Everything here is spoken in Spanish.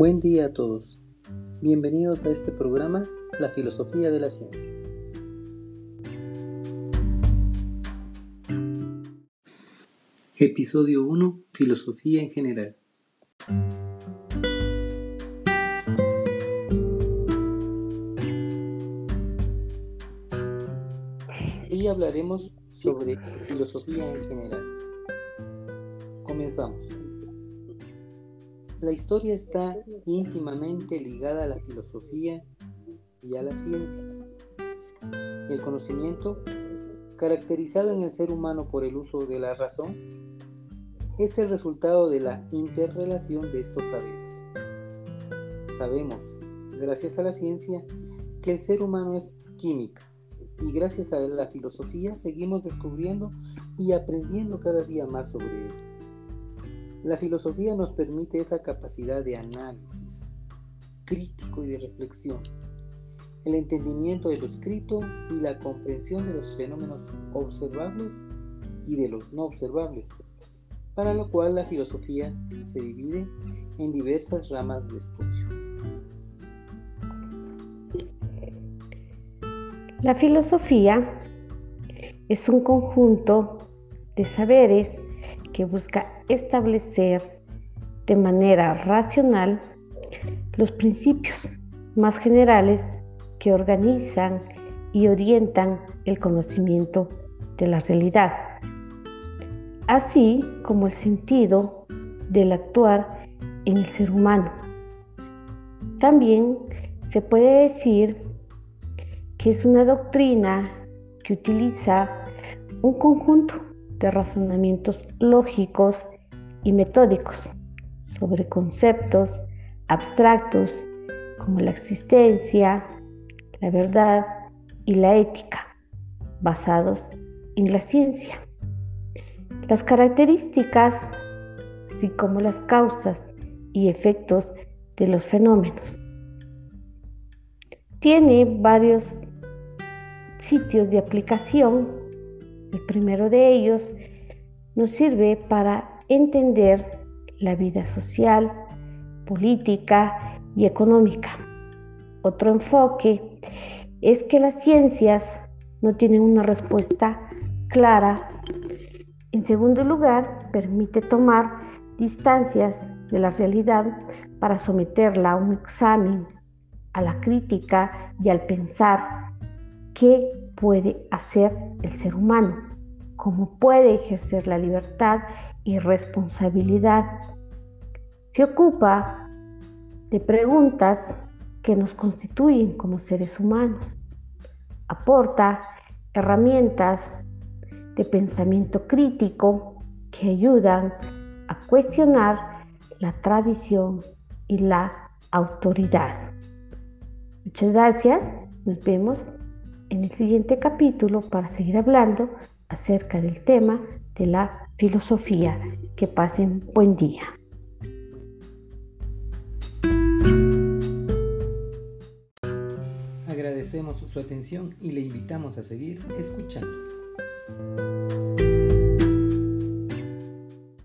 Buen día a todos. Bienvenidos a este programa, La Filosofía de la Ciencia. Episodio 1. Filosofía en general. Hoy hablaremos sobre filosofía en general. Comenzamos. La historia está íntimamente ligada a la filosofía y a la ciencia. El conocimiento, caracterizado en el ser humano por el uso de la razón, es el resultado de la interrelación de estos saberes. Sabemos, gracias a la ciencia, que el ser humano es química, y gracias a la filosofía seguimos descubriendo y aprendiendo cada día más sobre ello. La filosofía nos permite esa capacidad de análisis, crítico y de reflexión, el entendimiento de lo escrito y la comprensión de los fenómenos observables y de los no observables, para lo cual la filosofía se divide en diversas ramas de estudio. La filosofía es un conjunto de saberes que busca establecer de manera racional los principios más generales que organizan y orientan el conocimiento de la realidad, así como el sentido del actuar en el ser humano. También se puede decir que es una doctrina que utiliza un conjunto de razonamientos lógicos y metódicos sobre conceptos abstractos como la existencia, la verdad y la ética, basados en la ciencia. Las características, así como las causas y efectos de los fenómenos. Tiene varios sitios de aplicación. El primero de ellos nos sirve para entender la vida social, política y económica. Otro enfoque es que las ciencias no tienen una respuesta clara. En segundo lugar, permite tomar distancias de la realidad para someterla a un examen, a la crítica y al pensar qué puede hacer el ser humano, cómo puede ejercer la libertad y responsabilidad. Se ocupa de preguntas que nos constituyen como seres humanos. Aporta herramientas de pensamiento crítico que ayudan a cuestionar la tradición y la autoridad. Muchas gracias. Nos vemos en el siguiente capítulo para seguir hablando acerca del tema de la filosofía. Que pasen buen día. Agradecemos su atención y le invitamos a seguir escuchando.